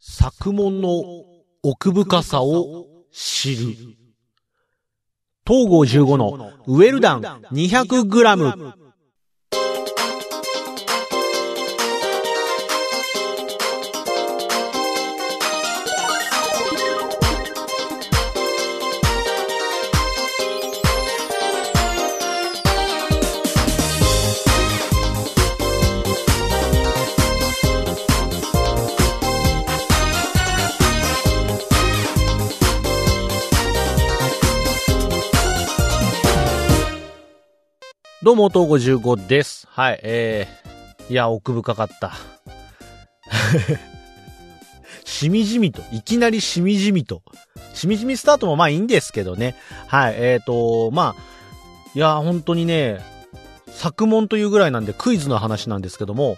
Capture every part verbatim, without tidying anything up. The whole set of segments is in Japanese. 作文の奥深さを知る。東郷じゅうごのウェルダン にひゃくグラム。 どうも、東郷じゅうごです。はい、えー、いや、奥深かった。しみじみと、いきなりしみじみと、しみじみスタートもまあいいんですけどね。はい、えーと、まあ、いや、本当にね、作文というぐらいなんでクイズの話なんですけども、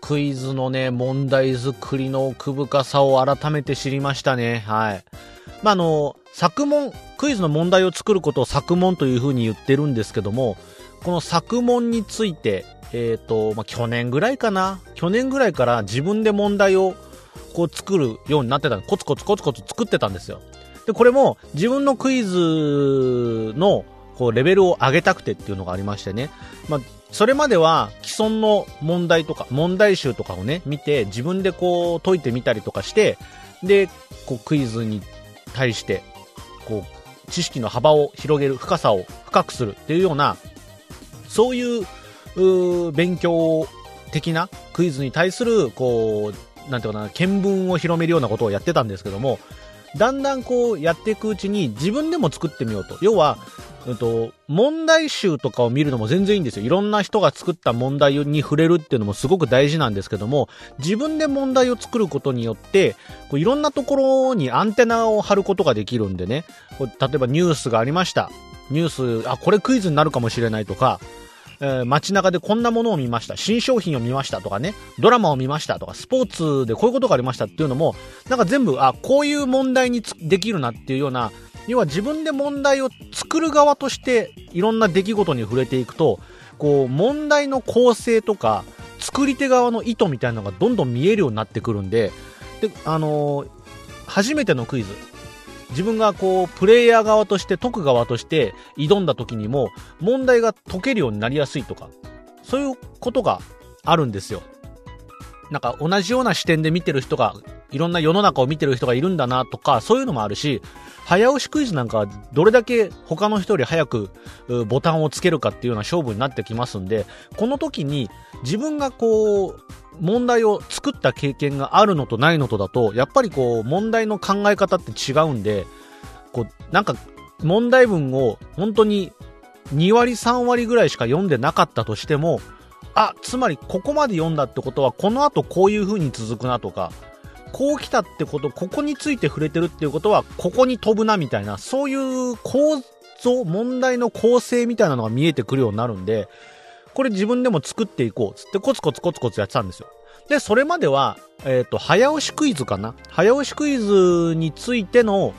クイズのね、問題作りの奥深さを改めて知りましたね。はい。まあ、あの、作文、クイズの問題を作ることを作文というふうに言ってるんですけども、この作文について、えーとまあ、去年ぐらいかな去年ぐらいから自分で問題をこう作るようになってた、コツコツコツコツ作ってたんですよ。でこれも自分のクイズのこうレベルを上げたくてっていうのがありましてね、まあ、それまでは既存の問題とか問題集とかをね見て自分でこう解いてみたりとかして、でこうクイズに対してこう知識の幅を広げる、深さを深くするっていうような、そういう、うー、勉強的なクイズに対するこうなんていうかな、見聞を広めるようなことをやってたんですけども、だんだんこうやっていくうちに自分でも作ってみようと。要は、うんと、問題集とかを見るのも全然いいんですよ。いろんな人が作った問題に触れるっていうのもすごく大事なんですけども、自分で問題を作ることによってこういろんなところにアンテナを張ることができるんでね、こう例えばニュースがありました、ニュース、あ、これクイズになるかもしれないとか、えー、街中でこんなものを見ました、新商品を見ましたとかね、ドラマを見ましたとか、スポーツでこういうことがありましたっていうのも、なんか全部、あ、こういう問題につできるなっていうような、要は自分で問題を作る側としていろんな出来事に触れていくと、こう問題の構成とか作り手側の意図みたいなのがどんどん見えるようになってくるんで、で、あのー、初めてのクイズ、自分がこうプレイヤー側として解く側として挑んだ時にも問題が解けるようになりやすいとか、そういうことがあるんですよ。なんか同じような視点で見てる人が、いろんな世の中を見てる人がいるんだなとか、そういうのもあるし、早押しクイズなんかはどれだけ他の人より早くボタンをつけるかっていうような勝負になってきますんで、この時に自分がこう問題を作った経験があるのとないのとだと、やっぱりこう問題の考え方って違うんで、こうなんか問題文を本当ににわりさんわりぐらいしか読んでなかったとしても、あ、つまりここまで読んだってことはこの後こういう風に続くなとか、こう来たってこと、ここについて触れてるっていうことはここに飛ぶなみたいな、そういう構造、問題の構成みたいなのが見えてくるようになるんで、これ自分でも作っていこうっつってコツコツコツコツやってたんですよ。で、それまでは、えっと、早押しクイズかな。早押しクイズについての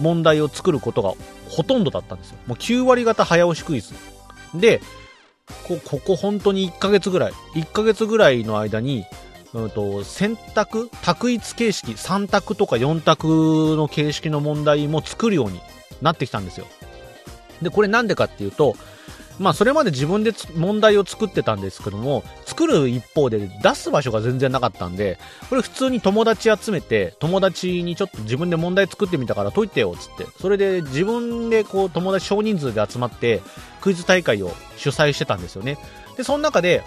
問題を作ることがほとんどだったんですよ。もうきゅうわりがた早押しクイズ。で、こ、ここ本当にいっかげつぐらい、いっかげつぐらいの間に、うんと、選択、択一形式、さんたくとかよんたくの形式の問題も作るようになってきたんですよ。で、これなんでかっていうと、まあそれまで自分で問題を作ってたんですけども、作る一方で出す場所が全然なかったんで、これ普通に友達集めて、友達にちょっと自分で問題作ってみたから解いてよっつって、それで自分でこう友達少人数で集まってクイズ大会を主催してたんですよね。でその中で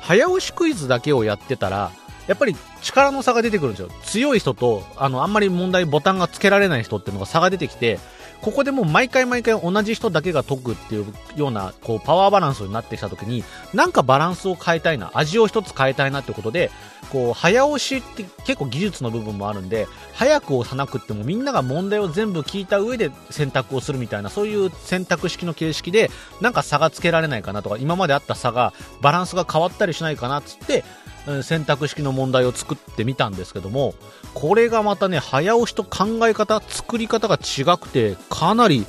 早押しクイズだけをやってたら、やっぱり力の差が出てくるんですよ。強い人と、あの、あんまり問題ボタンがつけられない人っていうのが差が出てきて、ここでもう毎回毎回同じ人だけが解くっていうような、こう、パワーバランスになってきたときに、なんかバランスを変えたいな、味を一つ変えたいなってことで、こう、早押しって結構技術の部分もあるんで、早く押さなくってもみんなが問題を全部聞いた上で選択をするみたいな、そういう選択式の形式で、なんか差がつけられないかなとか、今まであった差が、バランスが変わったりしないかなっつって、選択式の問題を作ってみたんですけども、これがまたね、早押しと考え方、作り方が違くて、かなり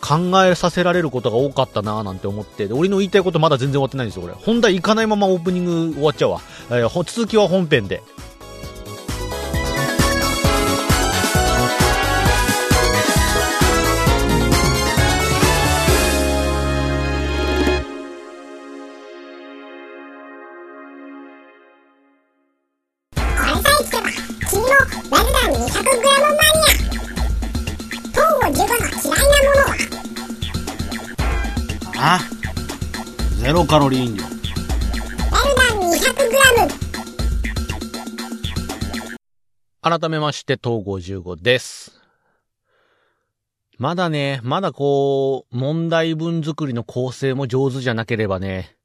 考えさせられることが多かったなぁなんて思って、で俺の言いたいことまだ全然終わってないんですよ。これ本題行かないままオープニング終わっちゃうわ、えー、続きは本編で。のラルラン にひゃくグラム マニア。東郷じゅうごの嫌いなものは？あ、ゼロカロリー飲料。ラルラン にひゃくグラム。 改めまして東郷じゅうごです。まだね、まだこう、問題文作りの構成も上手じゃなければね、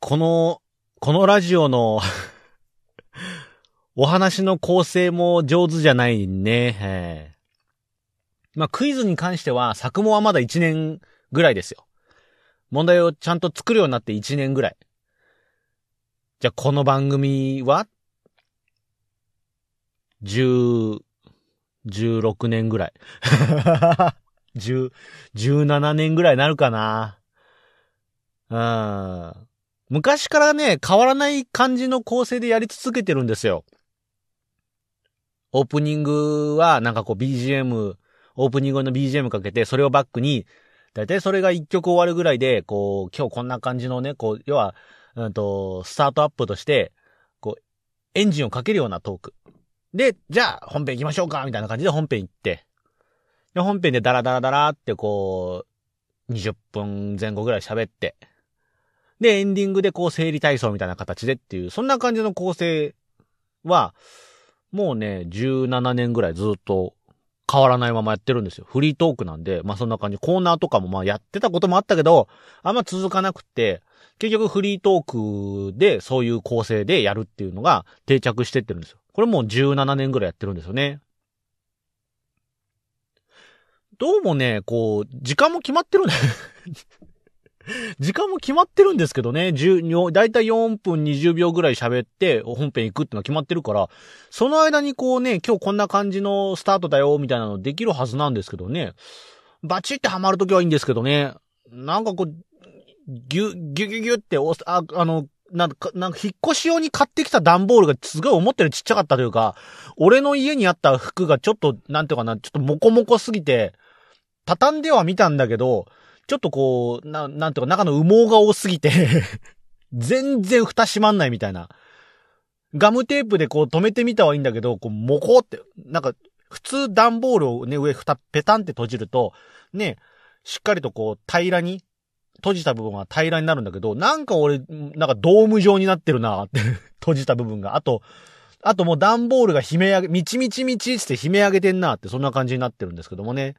この、このラジオの、お話の構成も上手じゃないね。まあ、クイズに関しては、作文はまだいちねんぐらいですよ。問題をちゃんと作るようになっていちねんぐらい。じゃあ、この番組は、じゅう、じゅうろくねんぐらい。じゅう、じゅうななねんぐらいなるかな。うん。昔からね、変わらない感じの構成でやり続けてるんですよ。オープニングは、なんかこう ビージーエム、オープニングの ビージーエム かけて、それをバックに、だいたいそれがいっきょく終わるぐらいで、こう、今日こんな感じのね、こう、要は、うんと、スタートアップとして、こう、エンジンをかけるようなトーク。で、じゃあ本編行きましょうかみたいな感じで本編行って、で本編でダラダラダラってこうにじゅっぷんぜん後ぐらい喋って、でエンディングでこう整理体操みたいな形でっていう、そんな感じの構成はもうねじゅうななねんぐらいずっと変わらないままやってるんですよ。フリートークなんで、まあそんな感じ。コーナーとかもまあやってたこともあったけど、あんま続かなくて、結局フリートークでそういう構成でやるっていうのが定着してってるんですよ。これもうじゅうななねんぐらいやってるんですよね。どうもね、こう、時間も決まってるんだ時間も決まってるんですけどね。だいたいよんぷんにじゅうびょうぐらい喋って本編行くってのは決まってるから、その間にこうね、今日こんな感じのスタートだよみたいなのできるはずなんですけどね。バチってハマるときはいいんですけどね。なんかこう、ギュギュギュギュって、あ、あの、なんか、なんか引っ越し用に買ってきた段ボールがすごい思ったよりちっちゃかったというか、俺の家にあった服がちょっと、なんていうかな、ちょっとモコモコすぎて、畳んでは見たんだけど、ちょっとこう、な、なんていうか中の羽毛が多すぎて、全然蓋閉まんないみたいな。ガムテープでこう止めてみたはいいんだけど、こう、モコって、なんか、普通段ボールをね、上蓋ペタンって閉じると、ね、しっかりとこう、平らに、閉じた部分は平らになるんだけど、なんか俺、なんかドーム状になってるなって、閉じた部分が。あと、あともう段ボールが悲鳴上げ、みちみちみちって悲鳴上げてんなって、そんな感じになってるんですけどもね。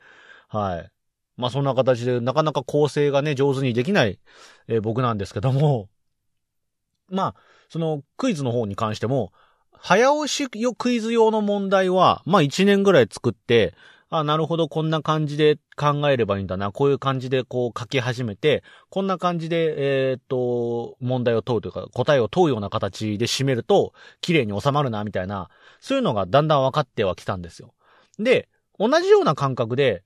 はい。まあそんな形で、なかなか構成がね、上手にできない、えー、僕なんですけども。まあ、そのクイズの方に関しても、早押しクイズ用の問題は、まあいちねんぐらい作って、あ、なるほど、こんな感じで考えればいいんだな。こういう感じでこう書き始めて、こんな感じで、えー、っと、問題を問うというか、答えを問うような形で締めると、綺麗に収まるな、みたいな、そういうのがだんだん分かってはきたんですよ。で、同じような感覚で、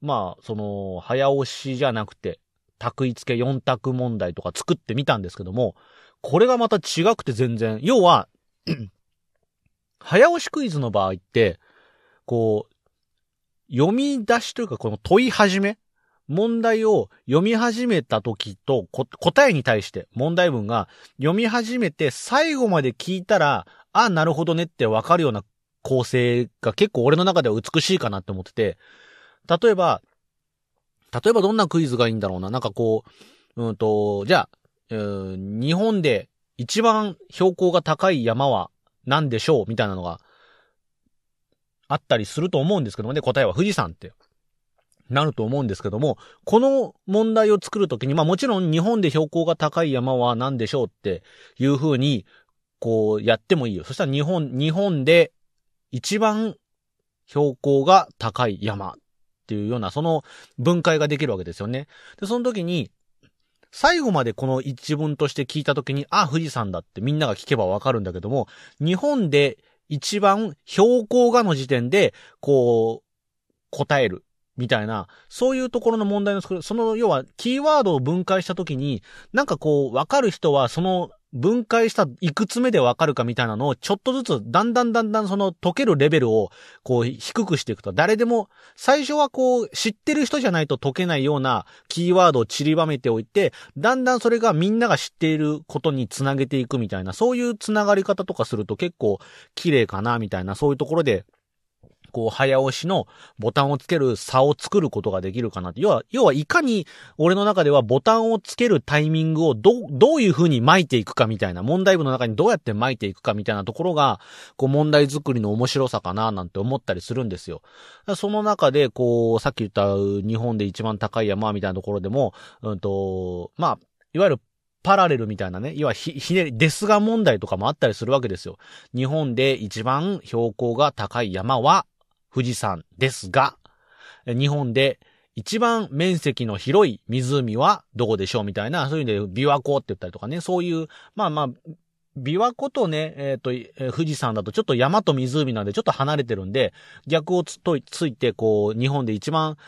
まあ、その、早押しじゃなくて、択位付けよん択問題とか作ってみたんですけども、これがまた違くて全然、要は、早押しクイズの場合って、こう、読み出しというか、この問い始め、問題を読み始めた時とこ答えに対して問題文が読み始めて最後まで聞いたら、あ、なるほどねってわかるような構成が結構俺の中では美しいかなって思ってて、例えば、例えばどんなクイズがいいんだろうな、なんかこう、うんと、じゃあ、えー、日本で一番標高が高い山は何でしょうみたいなのが、あったりすると思うんですけどもね、答えは富士山ってなると思うんですけども、この問題を作るときに、まあもちろん日本で標高が高い山は何でしょうっていう風にこうやってもいいよ。そしたら日本、日本で一番標高が高い山っていうような、その分解ができるわけですよね。で、その時に最後までこの一文として聞いたときに、あ、富士山だってみんなが聞けばわかるんだけども、日本で一番標高がの時点で、こう、答える。みたいな、そういうところの問題の作る、その要はキーワードを分解したときに、なんかこう、わかる人はその分解したいくつ目でわかるかみたいなのをちょっとずつだんだんだんだんその解けるレベルをこう低くしていくと、誰でも最初はこう知ってる人じゃないと解けないようなキーワードを散りばめておいて、だんだんそれがみんなが知っていることにつなげていくみたいな、そういうつながり方とかすると結構綺麗かなみたいな、そういうところでこう早押しのボタンをつける差を作ることができるかなって。要は、要はいかに俺の中ではボタンをつけるタイミングをど、どういう風に巻いていくかみたいな、問題文の中にどうやって巻いていくかみたいなところが、こう問題作りの面白さかななんて思ったりするんですよ。その中で、こう、さっき言った日本で一番高い山みたいなところでも、うんと、まあ、いわゆるパラレルみたいなね、いわゆるひねり、デスガ問題とかもあったりするわけですよ。日本で一番標高が高い山は、富士山ですが、日本で一番面積の広い湖はどこでしょうみたいな、そういうので、琵琶湖って言ったりとかね、そういう、まあまあ、琵琶湖とね、えっと、富士山だとちょっと山と湖なんでちょっと離れてるんで、逆をついて、こう、日本で一番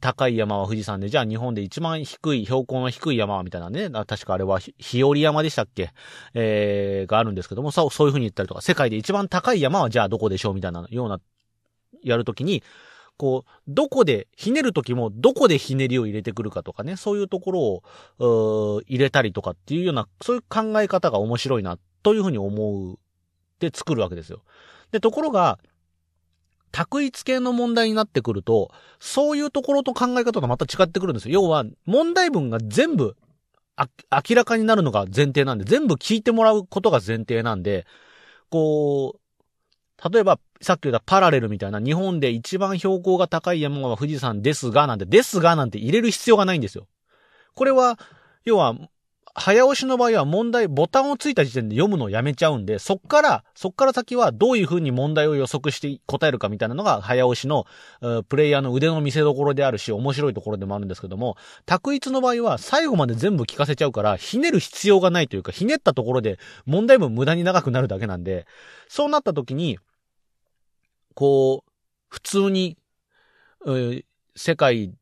高い山は富士山で、じゃあ日本で一番低い、標高の低い山はみたいなね、確かあれは日和山でしたっけ、えー、があるんですけども、そう、そういう風に言ったりとか、世界で一番高い山はじゃあどこでしょうみたいなような、やるときに、こう、どこで、ひねるときも、どこでひねりを入れてくるかとかね、そういうところを、入れたりとかっていうような、そういう考え方が面白いな、というふうに思う、で作るわけですよ。で、ところが、択一系の問題になってくると、そういうところと考え方とまた違ってくるんですよ。要は、問題文が全部、あ、明らかになるのが前提なんで、全部聞いてもらうことが前提なんで、こう、例えば、さっき言ったパラレルみたいな、日本で一番標高が高い山は富士山ですが、なんて、ですが、なんて入れる必要がないんですよ。これは、要は、早押しの場合は問題、ボタンをついた時点で読むのをやめちゃうんで、そっから、そっから先はどういう風に問題を予測して答えるかみたいなのが、早押しの、プレイヤーの腕の見せ所であるし、面白いところでもあるんですけども、択一の場合は最後まで全部聞かせちゃうから、ひねる必要がないというか、ひねったところで問題文無駄に長くなるだけなんで、そうなった時に、こう、普通に、世界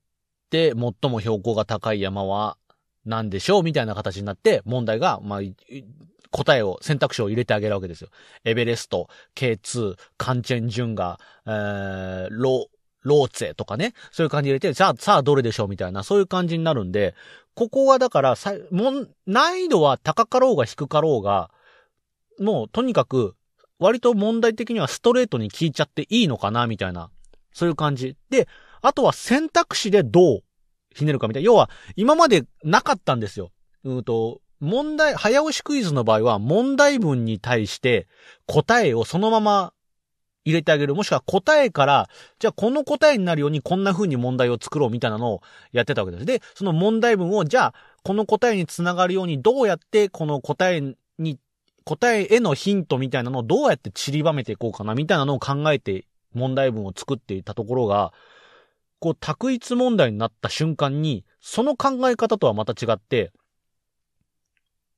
で最も標高が高い山は何でしょうみたいな形になって、問題が、まあ、答えを、選択肢を入れてあげるわけですよ。エベレスト、ケーツー、カンチェンジュンガ、えー、ロ、ローツェとかね、そういう感じで入れて、さあ、さあどれでしょうみたいな、そういう感じになるんで、ここはだから、さ、もん、難易度は高かろうが低かろうが、もう、とにかく、割と問題的にはストレートに聞いちゃっていいのかなみたいな、そういう感じで、あとは選択肢でどうひねるかみたいな、要は今までなかったんですよ。うーと問題早押しクイズの場合は問題文に対して答えをそのまま入れてあげる、もしくは答えからじゃあこの答えになるようにこんな風に問題を作ろうみたいなのをやってたわけです。で、その問題文をじゃあこの答えにつながるようにどうやってこの答えに答えへのヒントみたいなのをどうやって散りばめていこうかなみたいなのを考えて問題文を作っていたところが、こう択一問題になった瞬間にその考え方とはまた違って、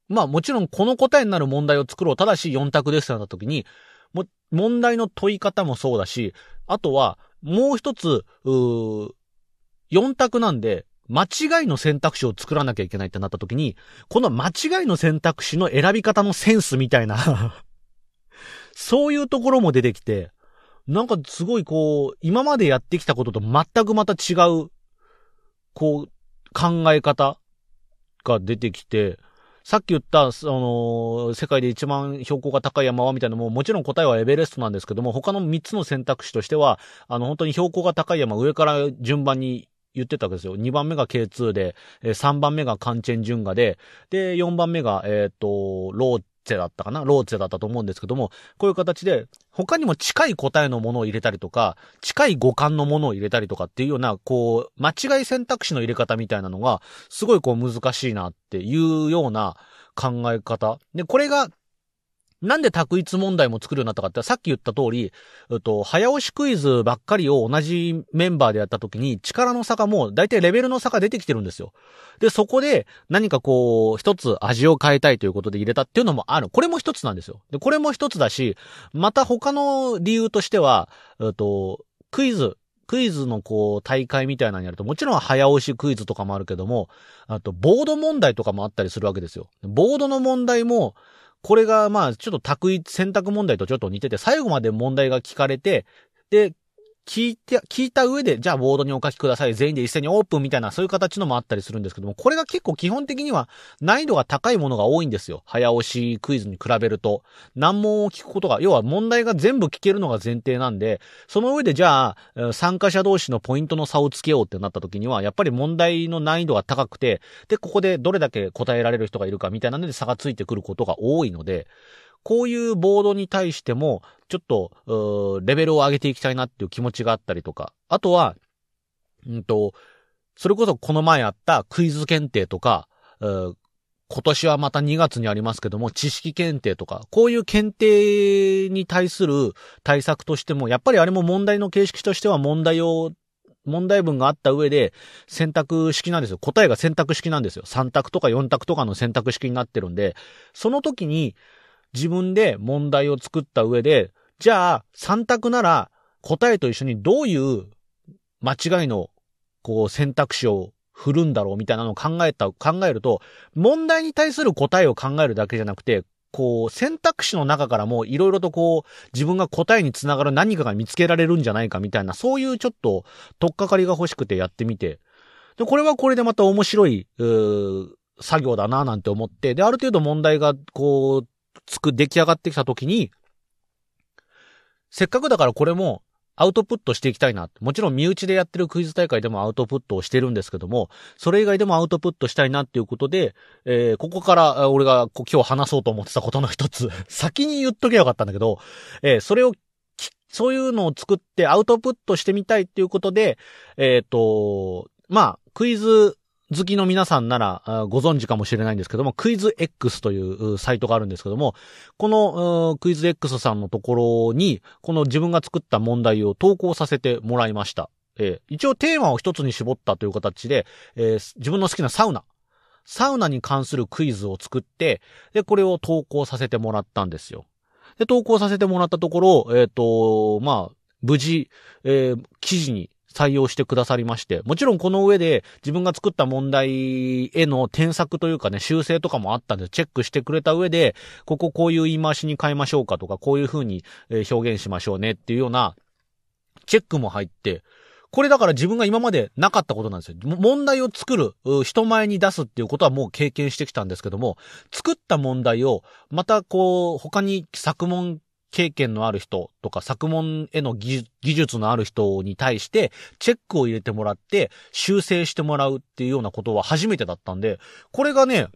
まあもちろんこの答えになる問題を作ろう、ただしよん択ですとなった時にも問題の問い方もそうだし、あとはもう一つうーよん択なんで間違いの選択肢を作らなきゃいけないってなった時に、この間違いの選択肢の選び方のセンスみたいな、そういうところも出てきて、なんかすごいこう、今までやってきたことと全くまた違う、こう、考え方が出てきて、さっき言った、その、世界で一番標高が高い山はみたいなのも、もちろん答えはエベレストなんですけども、他のみっつの選択肢としては、あの、本当に標高が高い山、上から順番に、言ってたわけですよ。にばんめが ケーツー で、さんばんめがカンチェンジュンガで、で、よんばんめが、えっと、ローツェだったかな?ローツェだったと思うんですけども、こういう形で、他にも近い答えのものを入れたりとか、近い語感のものを入れたりとかっていうような、こう、間違い選択肢の入れ方みたいなのが、すごいこう難しいなっていうような考え方。で、これが、なんで択一問題も作るようになったかって、さっき言った通り、えっと、早押しクイズばっかりを同じメンバーでやった時に、力の差がもう、だいたいレベルの差が出てきてるんですよ。で、そこで、何かこう、一つ味を変えたいということで入れたっていうのもある。これも一つなんですよ。で、これも一つだし、また他の理由としては、えっと、クイズ、クイズのこう大会みたいなのやると、もちろん早押しクイズとかもあるけども、あとボード問題とかもあったりするわけですよ。ボードの問題も、これがまあちょっと択一選択問題とちょっと似てて、最後まで問題が聞かれて、で、聞いて、聞いた上で、じゃあボードにお書きください。全員で一斉にオープンみたいな、そういう形のもあったりするんですけども、これが結構基本的には難易度が高いものが多いんですよ。早押しクイズに比べると。難問を聞くことが、要は問題が全部聞けるのが前提なんで、その上でじゃあ、参加者同士のポイントの差をつけようってなった時には、やっぱり問題の難易度が高くて、で、ここでどれだけ答えられる人がいるかみたいなので差がついてくることが多いので、こういうボードに対しても、ちょっと、レベルを上げていきたいなっていう気持ちがあったりとか。あとは、うんと、それこそこの前あったクイズ検定とか、今年はまたにがつにありますけども、知識検定とか、こういう検定に対する対策としても、やっぱりあれも問題の形式としては問題を、問題文があった上で選択式なんですよ。答えが選択式なんですよ。さん択とかよん択とかの選択式になってるんで、その時に、自分で問題を作った上で、じゃあさん択なら答えと一緒にどういう間違いのこう選択肢を振るんだろうみたいなのを考えた、考えると、問題に対する答えを考えるだけじゃなくて、こう選択肢の中からもいろいろとこう自分が答えにつながる何かが見つけられるんじゃないかみたいな、そういうちょっと取っかかりが欲しくてやってみて、でこれはこれでまた面白い、うー、作業だななんて思って、である程度問題がこうつく、出来上がってきたときに、せっかくだからこれもアウトプットしていきたいな。もちろん身内でやってるクイズ大会でもアウトプットをしてるんですけども、それ以外でもアウトプットしたいなっていうことで、えー、ここから俺が今日話そうと思ってたことの一つ、先に言っとけばよかったんだけど、えー、それを、そういうのを作ってアウトプットしてみたいっていうことで、えっと、まあ、クイズ、好きの皆さんならご存知かもしれないんですけども、クイズ X というサイトがあるんですけども、このクイズ X さんのところにこの自分が作った問題を投稿させてもらいました。えー、一応テーマを一つに絞ったという形で、えー、自分の好きなサウナ、サウナに関するクイズを作って、でこれを投稿させてもらったんですよ。で投稿させてもらったところ、えっとまあ無事、えー、記事に採用してくださりまして、もちろんこの上で自分が作った問題への添削というかね、修正とかもあったんで、チェックしてくれた上で、こここういう言い回しに変えましょうかとか、こういう風に表現しましょうねっていうようなチェックも入って、これだから自分が今までなかったことなんですよ。問題を作る、人前に出すっていうことはもう経験してきたんですけども、作った問題をまたこう、他に作問、経験のある人とか作問への技術のある人に対してチェックを入れてもらって修正してもらうっていうようなことは初めてだったんで、これがね、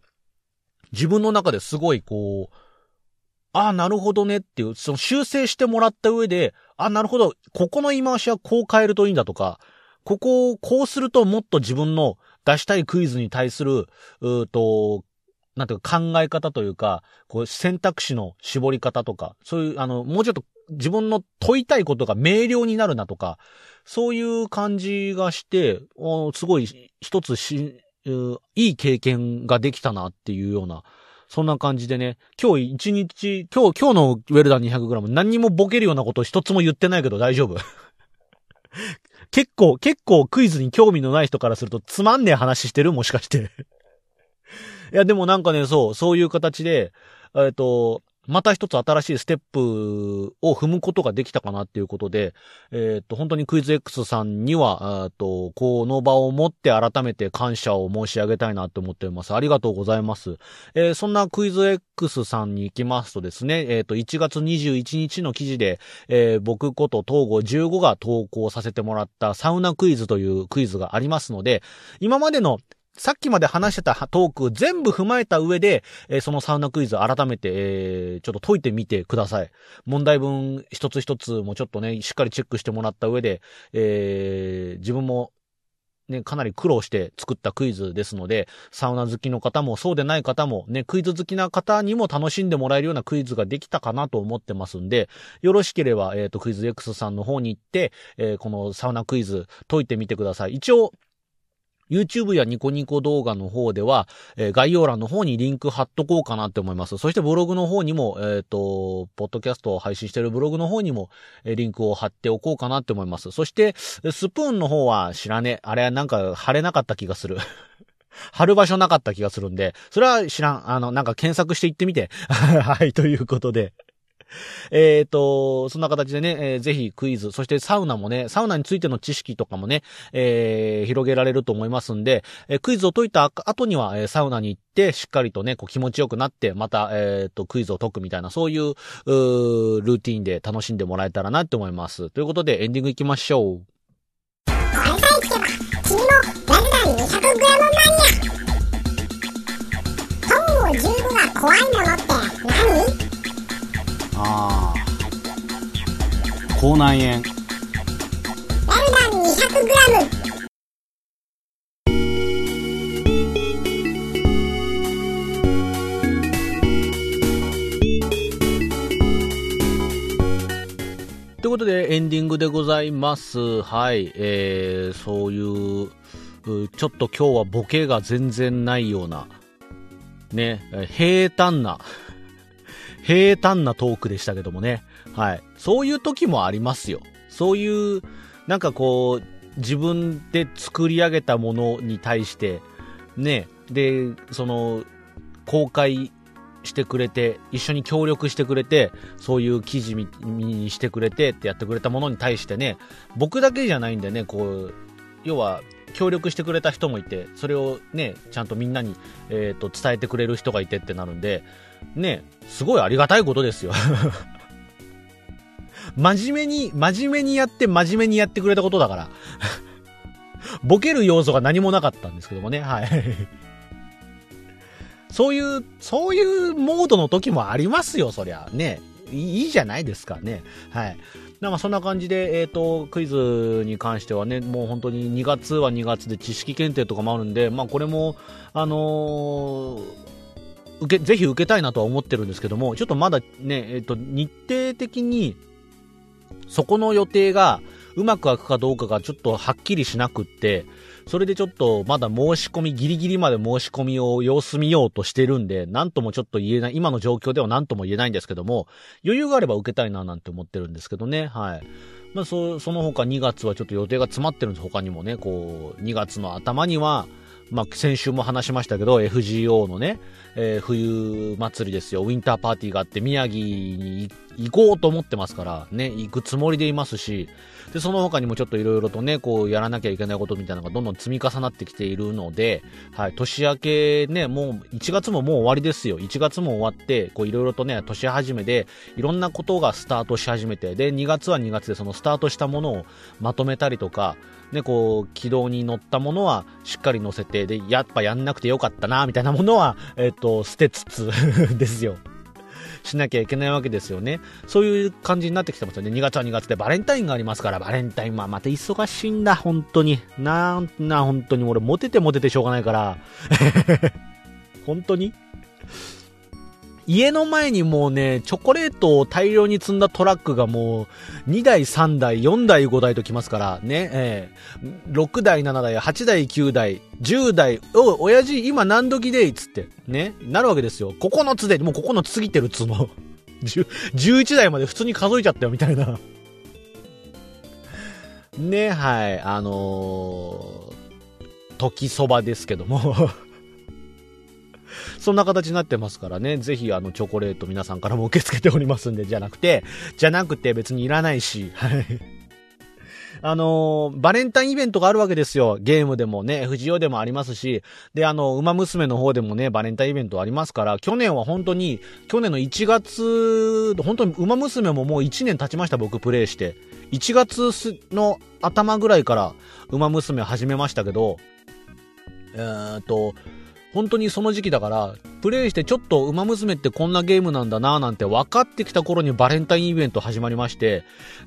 自分の中ですごいこう、ああなるほどねっていう、その修正してもらった上で、ああなるほど、ここの言い回しはこう変えるといいんだとか、ここをこうするともっと自分の出したいクイズに対するうーとなんていうか考え方というか、こう選択肢の絞り方とか、そういう、あの、もうちょっと自分の問いたいことが明瞭になるなとか、そういう感じがして、すごい一つし、いい経験ができたなっていうような、そんな感じでね、今日一日、今日、今日のウェルダン にひゃくグラム 何にもボケるようなこと一つも言ってないけど大丈夫。結構、結構クイズに興味のない人からするとつまんねえ話してるもしかして。いやでもなんかね、そう、そういう形で、えっと、また一つ新しいステップを踏むことができたかなっていうことで、えっと、本当にクイズ X さんには、えっと、この場をもって改めて感謝を申し上げたいなと思っています。ありがとうございます。えー、そんなクイズ X さんに行きますとですね、えっと、いちがつにじゅういちにちの記事で、えー、僕こと東郷じゅうごが投稿させてもらったサウナクイズというクイズがありますので、今までのさっきまで話してたトーク全部踏まえた上で、えー、そのサウナクイズ改めて、えー、ちょっと解いてみてください。問題文一つ一つもちょっとね、しっかりチェックしてもらった上で、えー、自分もね、かなり苦労して作ったクイズですので、サウナ好きの方もそうでない方もね、クイズ好きな方にも楽しんでもらえるようなクイズができたかなと思ってますんで、よろしければ、えっと、クイズ X さんの方に行って、えー、このサウナクイズ解いてみてください。一応、YouTube やニコニコ動画の方では、えー、概要欄の方にリンク貼っとこうかなって思います。そしてブログの方にも、えっと、ポッドキャストを配信しているブログの方にも、えー、リンクを貼っておこうかなって思います。そして、スプーンの方は知らねえ。あれはなんか貼れなかった気がする。貼る場所なかった気がするんで、それは知らん。あの、なんか検索していってみて。はい、ということで。えっと、そんな形でね、えー、ぜひクイズ、そしてサウナもね、サウナについての知識とかもね、えー、広げられると思いますんで、えー、クイズを解いた後には、えー、サウナに行って、しっかりとね、こう気持ちよくなって、また、えー、っと、クイズを解くみたいな、そういう、うー、ルーティーンで楽しんでもらえたらなって思います。ということで、エンディング行きましょう。開催地では、君もラズベリー にひゃくグラム マニア。本をじゅうごが怖いものって何？ああ、口内炎。ラムダン にひゃくグラム。 ということでエンディングでございます。はい、えー、そういうちょっと今日はボケが全然ないようなね、平坦な。平坦なトークでしたけどもね。はい。そういう時もありますよ。そういう、なんかこう、自分で作り上げたものに対して、ね、で、その、公開してくれて、一緒に協力してくれて、そういう記事にしてくれてってやってくれたものに対してね、僕だけじゃないんでね、こう、要は、協力してくれた人もいて、それをね、ちゃんとみんなに、えーと、伝えてくれる人がいてってなるんで、ね、すごいありがたいことですよ。真面目に、真面目にやって、真面目にやってくれたことだから。ボケる要素が何もなかったんですけどもね、はい。そういう、そういうモードの時もありますよ、そりゃ。ね。いいじゃないですかね。はい。なんかそんな感じで、えっと、クイズに関してはね、もう本当ににがつはにがつで知識検定とかもあるんで、まあこれも、あのー、受け、ぜひ受けたいなとは思ってるんですけども、ちょっとまだね、えっと、日程的に、そこの予定がうまく開くかどうかがちょっとはっきりしなくって、それでちょっとまだ申し込み、ギリギリまで申し込みを様子見ようとしてるんで、なんともちょっと言えない、今の状況ではなんとも言えないんですけども、余裕があれば受けたいななんて思ってるんですけどね、はい。まあそ、その他にがつはちょっと予定が詰まってるんです、他にもね、こう、にがつの頭には、まあ、先週も話しましたけど、エフジーオー のね、えー、冬祭りですよ。ウィンターパーティーがあって、宮城に行こうと思ってますから、ね、行くつもりでいますし、で、その他にもちょっといろいろとね、こう、やらなきゃいけないことみたいなのがどんどん積み重なってきているので、はい、年明けね、もう、いちがつももう終わりですよ。いちがつも終わって、こう、いろいろとね、年始めで、いろんなことがスタートし始めて、で、にがつはにがつでそのスタートしたものをまとめたりとか、ね、こう、軌道に乗ったものはしっかり乗せて、でやっぱやんなくてよかったなみたいなものは、えっと、捨てつつですよ。しなきゃいけないわけですよね。そういう感じになってきてますよね。にがつはにがつでバレンタインがありますから、バレンタインはまた忙しいんだ、本当に。なんな、本当に俺モテてモテてしょうがないから。本当に家の前にもうね、チョコレートを大量に積んだトラックがもう、にだい、さんだい、よんだい、ごだいと来ますから、ね、えー、ろくだい、ななだい、はちだい、きゅうだい、じゅうだい、お、親父、今何時で、つって、ね、なるわけですよ。ここのつで、もうここのつ過ぎてるっつうの。じゅういちだいまで普通に数えちゃったよ、みたいな。ね、はい、あのー、時そばですけども。そんな形になってますからね、ぜひあのチョコレート皆さんからも受け付けておりますんで、じゃなくて、じゃなくて別にいらないし、はい。あのー、バレンタインイベントがあるわけですよ。ゲームでもね、エフジーオー でもありますし、で、あの、ウマ娘の方でもね、バレンタインイベントありますから、去年は本当に、去年のいちがつ、本当にウマ娘ももういちねん経ちました、僕プレイして。いちがつの頭ぐらいから、ウマ娘始めましたけど、えーっと、本当にその時期だから、プレイしてちょっとウマ娘ってこんなゲームなんだなぁなんて分かってきた頃にバレンタインイベント始まりまして、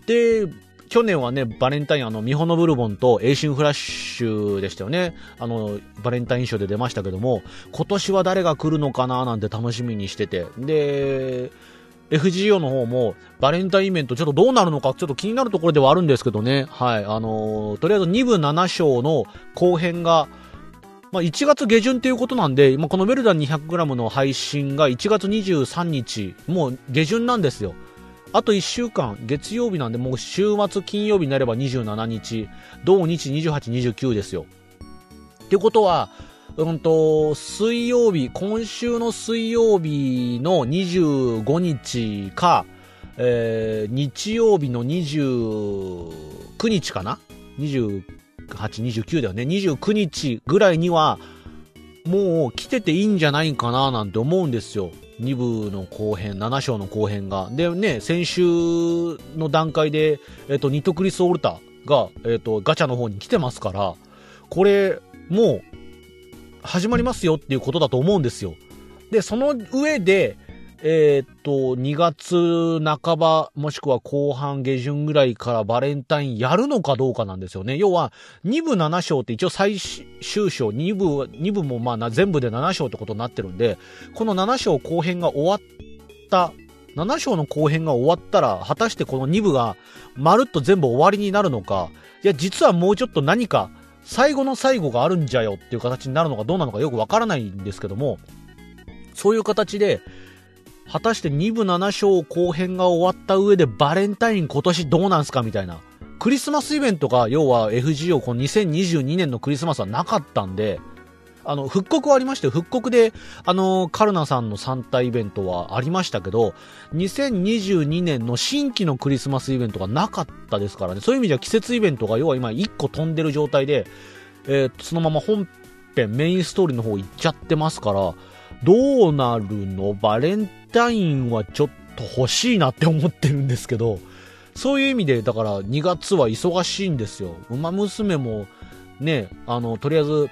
で、去年はね、バレンタイン、あの、ミホノブルボンとエイシンフラッシュでしたよね。あの、バレンタイン賞で出ましたけども、今年は誰が来るのかなぁなんて楽しみにしてて、で、エフジーオー の方もバレンタインイベントちょっとどうなるのかちょっと気になるところではあるんですけどね、はい、あのー、とりあえずにぶなな章の後編が、まあ、いちがつ下旬ということなんで、まあ、このウェルダン にひゃくグラム の配信がいちがつにじゅうさんにち、もう下旬なんですよ。あといっしゅうかん、月曜日なんで、もう週末金曜日になればにじゅうしちにち、土日にじゅうはち、にじゅうきゅうですよ。っていうことは、うんと、水曜日、今週の水曜日のにじゅうごにちか、えー、日曜日のにじゅうくにちかなにじゅうはち、にじゅうきゅうだよね。にじゅうくにちぐらいには、もう来てていいんじゃないかななんて思うんですよ。にぶの後編、なな章の後編が。でね、先週の段階で、えっと、ニトクリスオルタが、えっと、ガチャの方に来てますから、これ、もう、始まりますよっていうことだと思うんですよ。で、その上で、えー、っと、にがつなかば、もしくは後半下旬ぐらいからバレンタインやるのかどうかなんですよね。要は、に部なな章って一応最終章、に部、に部もまあ全部でなな章ってことになってるんで、このなな章後編が終わった、なな章の後編が終わったら、果たしてこのに部がまるっと全部終わりになるのか、いや、実はもうちょっと何か、最後の最後があるんじゃよっていう形になるのかどうなのかよくわからないんですけども、そういう形で、果たしてに部なな章後編が終わった上でバレンタイン今年どうなんすかみたいな。クリスマスイベントが、要は エフジーオー このにせんにじゅうにねんのクリスマスはなかったんで、あの、復刻はありましたよ。復刻で、あの、カルナさんのさん体イベントはありましたけど、にせんにじゅうにねんの新規のクリスマスイベントがなかったですからね。そういう意味では季節イベントが要は今いっこ飛んでる状態で、えー、そのまま本編、メインストーリーの方行っちゃってますから、どうなるの？バレンタインはちょっと欲しいなって思ってるんですけど、そういう意味で、だからにがつは忙しいんですよ。ウマ娘もね、あの、とりあえず、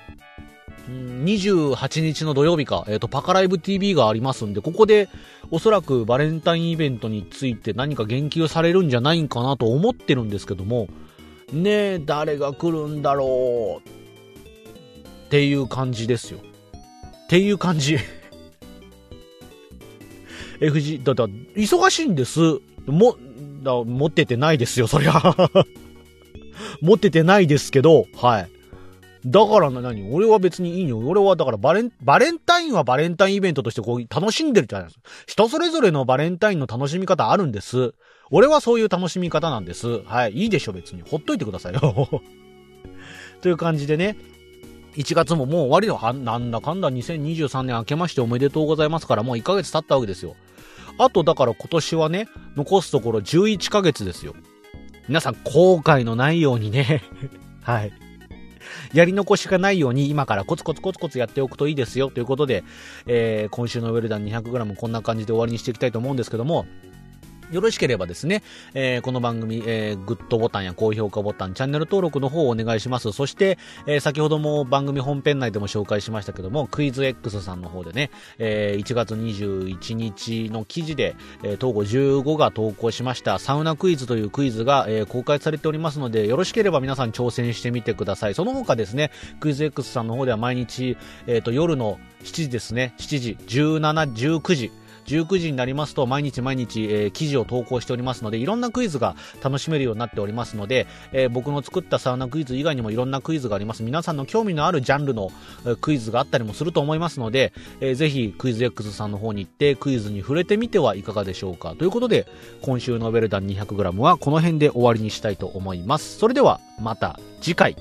にじゅうはちにちの土曜日か、えっと、パカライブ ティーブイ がありますんで、ここでおそらくバレンタインイベントについて何か言及されるんじゃないかなと思ってるんですけども、ねえ、誰が来るんだろうっていう感じですよ。っていう感じ。エフジー、だ、だ、忙しいんです。も、だ、持っててないですよ、そりゃ。持っててないですけど、はい。だからな、何俺は別にいいよ。俺はだからバレン、バレンタインはバレンタインイベントとしてこう楽しんでるじゃないですか。人それぞれのバレンタインの楽しみ方あるんです。俺はそういう楽しみ方なんです。はい。いいでしょ別に。ほっといてくださいよ。という感じでね。いちがつももう終わりの、なんだかんだにせんにじゅうさんねん明けましておめでとうございますから、もういっかげつ経ったわけですよ。あとだから今年はね、残すところじゅういっかげつですよ。皆さん後悔のないようにね。はい。やり残しがないように今からコツコツコツコツやっておくといいですよということで、えー、今週のウェルダン にひゃくグラム こんな感じで終わりにしていきたいと思うんですけども、よろしければですね、えー、この番組、えー、グッドボタンや高評価ボタン、チャンネル登録の方をお願いします。そして、えー、先ほども番組本編内でも紹介しましたけども、クイズ X さんの方でね、えー、いちがつにじゅういちにちの記事で、えー、東郷じゅうごが投稿しましたサウナクイズというクイズが、えー、公開されておりますので、よろしければ皆さん挑戦してみてください。その他ですね、クイズ X さんの方では毎日、えーと、夜のしちじですね、しちじ、じゅうしち、じゅうくじ、じゅうくじになりますと毎日毎日、えー、記事を投稿しておりますので、いろんなクイズが楽しめるようになっておりますので、えー、僕の作ったサウナクイズ以外にもいろんなクイズがあります。皆さんの興味のあるジャンルの、えー、クイズがあったりもすると思いますので、えー、ぜひクイズ X さんの方に行ってクイズに触れてみてはいかがでしょうかということで、今週のウェルダン にひゃくグラム はこの辺で終わりにしたいと思います。それではまた次回。